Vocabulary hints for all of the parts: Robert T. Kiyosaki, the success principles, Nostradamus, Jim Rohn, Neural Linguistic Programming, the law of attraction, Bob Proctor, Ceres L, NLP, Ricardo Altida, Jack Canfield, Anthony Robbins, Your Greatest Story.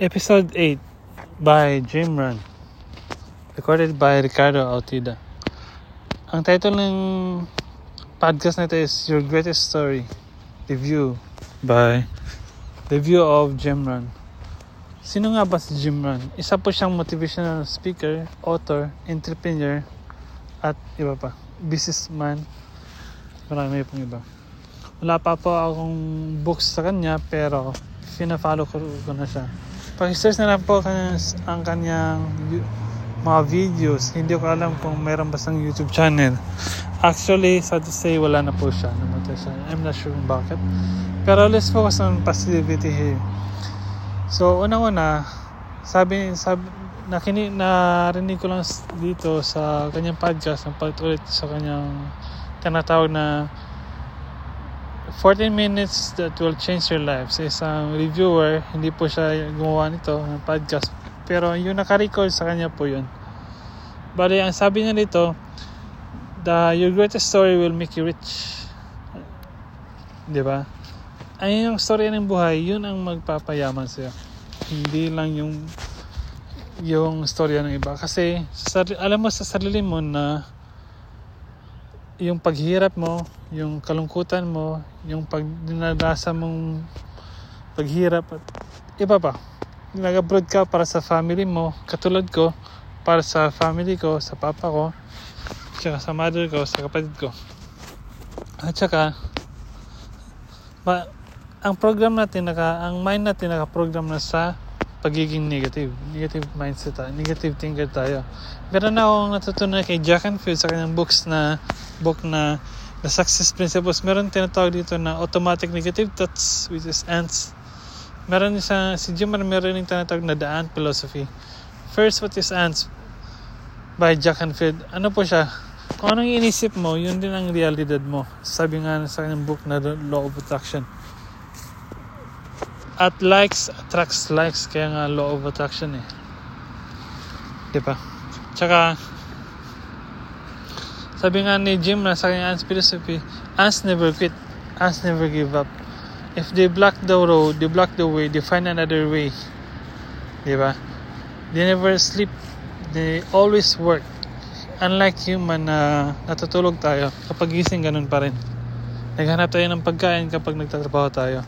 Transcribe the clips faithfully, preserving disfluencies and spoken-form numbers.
Episode eight by Jim Rohn, recorded by Ricardo Altida. Ang title ng podcast nito is Your Greatest Story, Review by Review of Jim Rohn. Sino nga ba si Jim Rohn? Isa po siyang motivational speaker, author, entrepreneur, at iba pa, businessman, marami pong iba. Wala pa po akong books sa kanya, pero pina-follow ko, ko na siya. Pag-search na lang po kanya, ang kanyang mga videos. Hindi ko alam kung meron ba siyang YouTube channel. Actually, sad to say, wala na po siya. Namatay siya. I'm not sure bakit. Pero let's focus on positivity here. So, unang-una, sabi, sabi, nakini, narinig ko lang dito sa kanyang podcast, ang pag-ulit sa kanyang tinatawag na fourteen minutes that will change your life. Sa isang reviewer, hindi po siya gumawa nito ng podcast, pero yung naka-record sa kanya po yun. Bale, ang sabi niya dito, the your greatest story will make you rich. Diba? Ayun yung story ng buhay, yun ang magpapayaman sa'yo. Hindi lang yung yung story ng iba. Kasi alam mo sa sarili mo na yung paghirap mo, yung kalungkutan mo, yung pagdinadasa mong paghirap at iba pa. Nag-abroad ka para sa family mo, katulad ko, para sa family ko, sa papa ko, tsaka sa mother ko, sa kapatid ko. At tsaka, ma- ang program natin, naka, ang mind natin naka-program na sa pagiging negative. Negative mindset tayo. Negative thinker tayo. Meron na akong natutunan kay Jack Canfield sa kanyang books na book na The Success Principles. Meron tinatawag dito na automatic negative thoughts, which is ants. Meron sa si Jim Rohn, meron yung tinatawag na The Ant Philosophy. First, what is ants? By Jack Canfield. Ano po siya? Kung anong inisip mo, yun din ang realidad mo. Sabi nga sa kanyang book na The Law of Attraction. At likes attracts likes, kaya nga law of attraction eh. Diba? Tsaka, sabi nga ni Jim na sa kanyang ants philosophy, ants never quit, ants never give up. If they block the road, they block the way, they find another way. Diba? They never sleep, they always work. Unlike human na uh, natutulog tayo, kapag gising ganun pa rin. Naghanap tayo ng pagkain kapag nagtatrabaho tayo.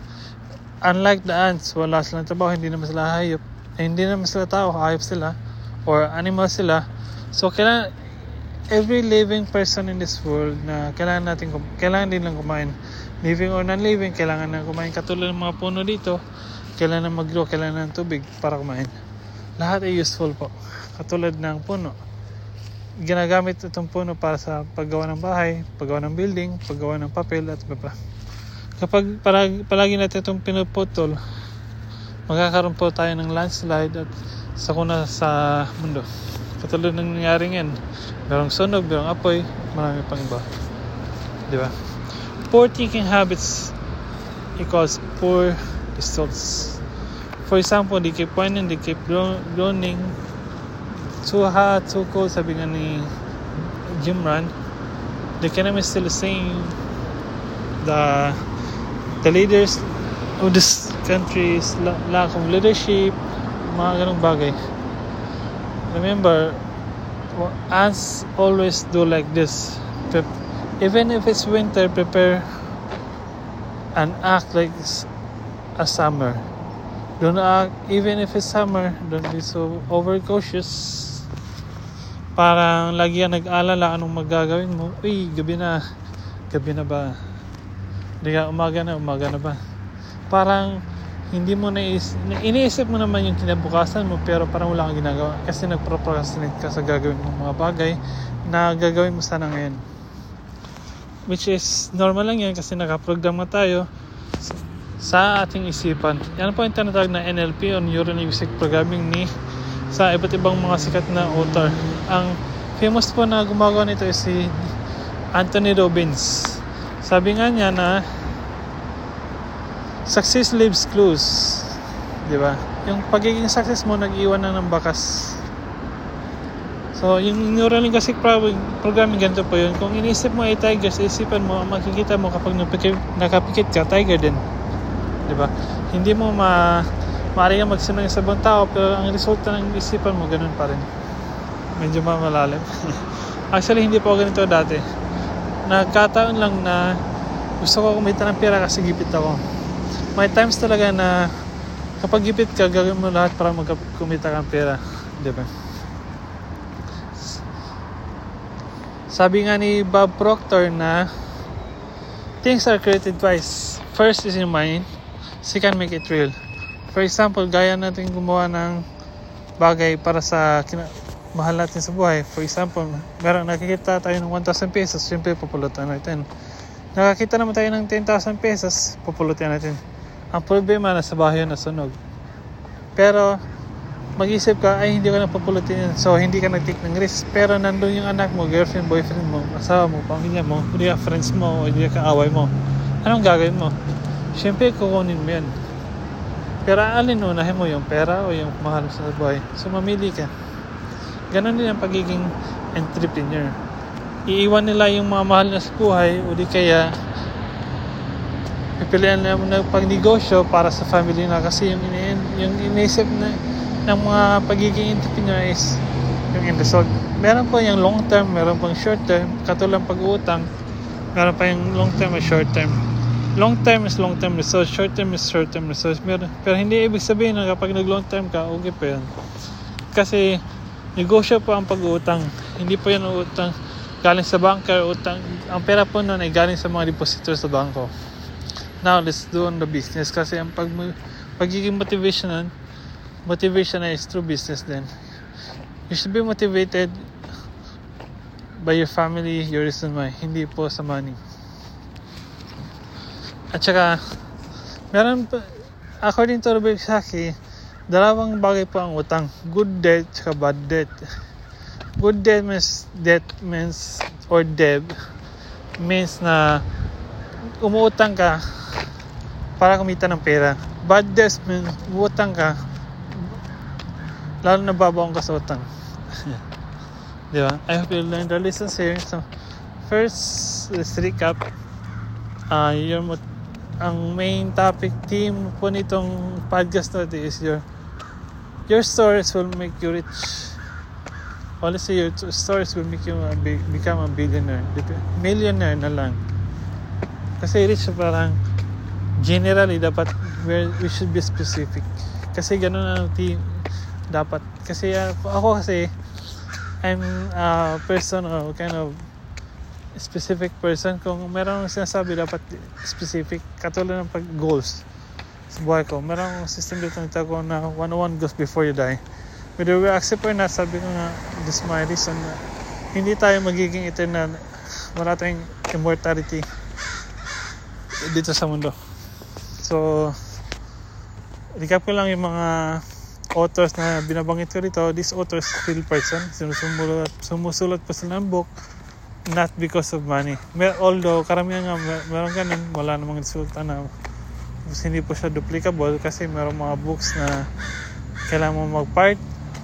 Unlike the ants, wala silang trabaho, hindi naman sila hayop. Eh, hindi naman sila tao, hayop sila. Or animal sila. So, kailangan, every living person in this world na kailangan natin, kailangan din lang kumain. Living or non-living, kailangan na kumain. Katulad ng mga puno dito, kailangan na mag-grow, kailangan ng tubig para kumain. Lahat ay useful po. Katulad ng puno. Ginagamit itong puno para sa paggawa ng bahay, paggawa ng building, paggawa ng papel, at iba pa. Kapag parag, palagi natin itong pinuputol, magkakaroon po tayo ng landslide at sakuna sa mundo. Katulad ng nangyari ngayon, merong sunog, merong apoy, marami pang iba. Diba? Poor thinking habits equals poor results. For example, they keep whining, they keep groaning, too hot, too cold, sabi nga ni Jim Rohn. The economy is still the same. The The leaders of this country's lack of leadership, mga ganong bagay. Remember, ants always do like this. Even if it's winter, prepare and act like it's a summer. Don't act, even if it's summer, don't be so overcautious. Parang lagi nag-alala anong magagawin mo. Uy, gabi na. Gabi na ba? Diga, umaga na, umaga na ba? Parang hindi mo nais, iniisip mo naman yung kinabukasan mo, pero parang wala kang ginagawa kasi nagpro-procrastinate ka sa gagawin mong mga bagay na gagawin mo sana ngayon. Which is normal lang yan kasi nakaprogram na tayo sa ating isipan. Yan po yung tinatawag na N L P o Neural Linguistic Programming ni sa iba't ibang mga sikat na author. Ang famous po na gumagawa nito is si Anthony Robbins. Sabi nga niya na success leaves clues. Diba? Yung pagiging success mo, nag-iwan na ng bakas. So, yung neural linguistic programming, ganito po yun. Kung iniisip mo ay tiger, sa isipan mo, makikita mo kapag nakapikit ka, tiger din. Diba? Hindi mo ma maaari kang magsunod sa ibang tao, pero ang resulta ng isipan mo, ganun pa rin. Medyo mamalalim. Actually, hindi po ganito dati. Nagkataon lang na gusto ko kumita ng pera kasi gipit ako. May times talaga na kapag gipit ka, gagawin mo lahat para magkumita ng pera. Di ba? Sabi nga ni Bob Proctor na things are created twice. First is in mind. Second, make it real. For example, gaya natin gumawa ng bagay para sa kina- mahal natin sa buhay. For example, meron nakikita tayo ng one thousand pesos, siyempre pupulutan natin. Nakakita naman tayo ng ten thousand pesos, pupulutan natin. Ang problema, nasa bahay na sunog. Pero mag-isip ka, ay hindi ko na papulutin yan. So hindi ka nag-take ng risk. Pero nandun yung anak mo, girlfriend, boyfriend mo, asawa mo, pamilya mo, hindi ka friends mo, hindi ka kaaway mo. Anong gagawin mo? Siyempre kukunin mo yan. Pero alin, unahin mo yung pera o yung mahal sa buhay? So mamili ka. Ganon din ang pagiging entrepreneur. Iiwan nila yung mga mahal na sa buhay o di kaya pipilian nila mo na pagnegosyo para sa family na, kasi yung, yung inisip na ng mga pagiging entrepreneur is yung end result. Meron po yung long term, meron pang short term, katulad pag-uutang, meron pa yung long term at short term. Long term is long term resource, short term is short term resource. Meron, pero hindi ibig sabihin na kapag nag long term ka, okay pa yun. Kasi negosyo po ang pag-uutang, hindi po yun utang galing sa banka, utang. Ang pera po nun ay galing sa mga depositor sa banko. Now let's do on the business, kasi ang pag pagiging motivation nun, motivation is through business then. You should be motivated by your family, your reason why, hindi po sa money. At saka, meron pa, according to Robert T. Kiyosaki, dalawang bagay po ang utang. Good debt, saka bad debt. Good debt means, debt means, or debt, means na umuutang ka para kumita ng pera. Bad debt means, umuutang ka lalo na babawang ka sa utang. Di ba? I hope you learned the lessons here. So, first, let's recap. Uh, your, ang main topic theme po nitong podcast natin is your your stories will make you rich. Honestly, your stories will make you a, become a billionaire. Millionaire na lang. Kasi rich parang generally dapat we should be specific. Kasi ganun ang theme. Dapat kasi uh, ako kasi I'm a person or kind of specific person. Kung meron akong sinasabi, dapat specific. Katulad ng pag goals sa buhay ko, meron akong system dito nito ko na one oh one goals before you die, whether we accept or not. Sabi ko na this my reason na hindi tayo magiging eternal, wala tayong immortality dito sa mundo. So recap ko lang yung mga authors na binabanggit ko rito. These authors real person, sumusulat, sumusulat pa sila ng book not because of money. Mer- although karamihan nga mer- meron ganun, wala namang resulta na hindi po siya duplicable, kasi merong mga books na kailangan mo mag-part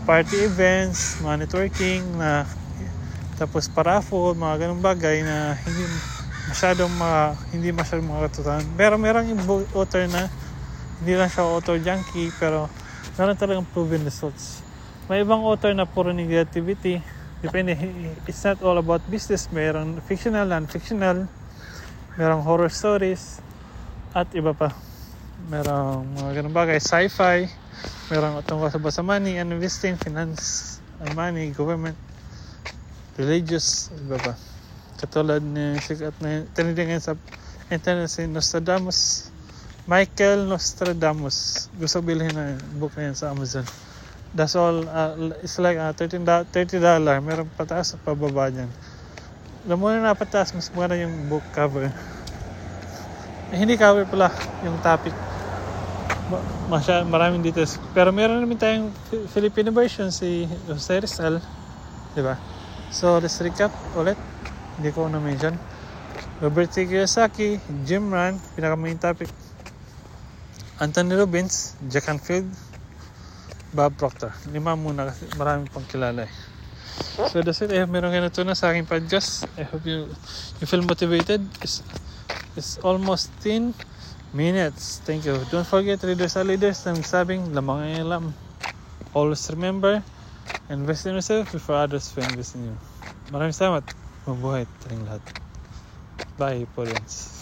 party events, mga networking na, tapos paraffle, mga ganung bagay na hindi masyadong ma- hindi masyadong makatutunan. Pero merong book author na hindi lang siya author junkie, pero meron talagang proven results. May ibang author na puro negativity. Depende, it's not all about business. Mayroong fictional, non-fictional. Mayroong horror stories. At iba pa. Mayroong mga ganun bagay. Sci-fi. Mayroong tungkol sa money, investing, finance, money, government, religious, iba pa. Katulad ni sikat na tinignan sa internet si Nostradamus. Michael Nostradamus. Gusto bilhin na yung book na yun sa Amazon. That's all. Uh, it's like uh, thirteen dollars. Meron pataas at pababa dyan. Alam mo na napataas, mas mura yung book cover. Eh, hindi cover pala yung topic. Masya, maraming details. Pero meron namin tayong Filipino version, si Ceres L. Diba? So, let's recap ulit. Hindi ko na-mention. Robert T. Kiyosaki, Jim Rohn, pinaka-main topic. Anthony Robbins, Jack Canfield, Bob Proctor. Lima muna kasi maraming pang kilala eh. So that's it. I hope meron kayo natutunan sa aking podcast. I hope you you feel motivated. It's, it's almost thin. minutes. Thank you. Don't forget, readers are leaders. Ang sabing, lamang ay alam. Always remember, invest in yourself before others will invest in you. Maraming salamat. Mabuhay tayong lahat. Bye, Porians.